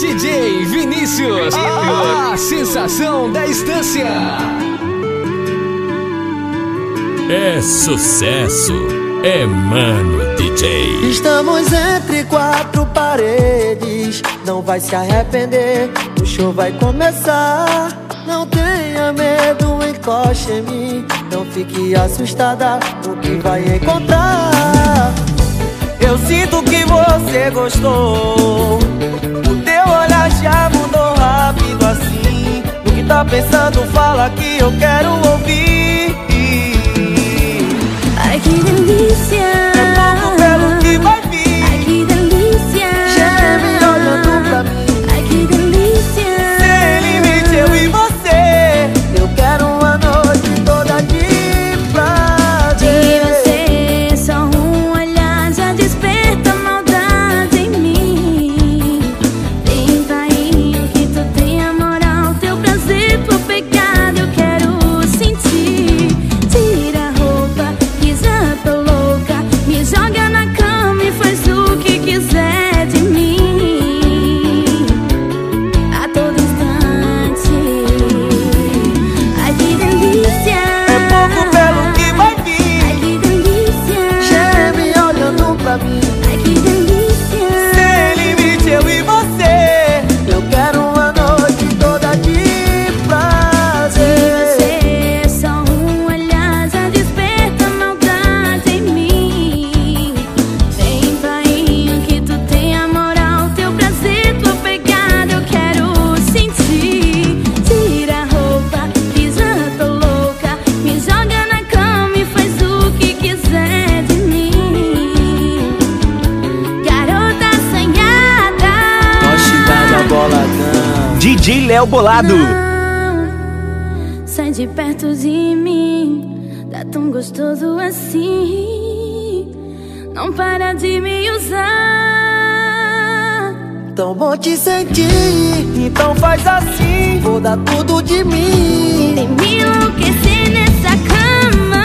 DJ Vinícius, a sensação da estância. É sucesso, é mano DJ. Estamos entre quatro paredes, não vai se arrepender, o show vai começar. Não tenha medo, encoste em mim, não fique assustada do que vai encontrar. Eu sinto que você gostou, o teu olhar já mudou rápido assim. O que tá pensando fala que eu quero ouvir. Ai que delícia, eu pouco pelo que vai vir. Ai que delícia, cheguei me olhando pra mim. Ai que delícia, sem limite eu e você. Eu quero uma noite toda de prazer. DJ Léo Bolado. Não, sai de perto de mim, tá tão gostoso assim. Não para de me usar. Tão bom te sentir, então faz assim, vou dar tudo de mim. Tem me enlouquecer nessa cama.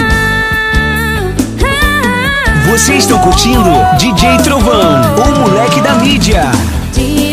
Vocês estão curtindo DJ Trovão, o moleque da mídia.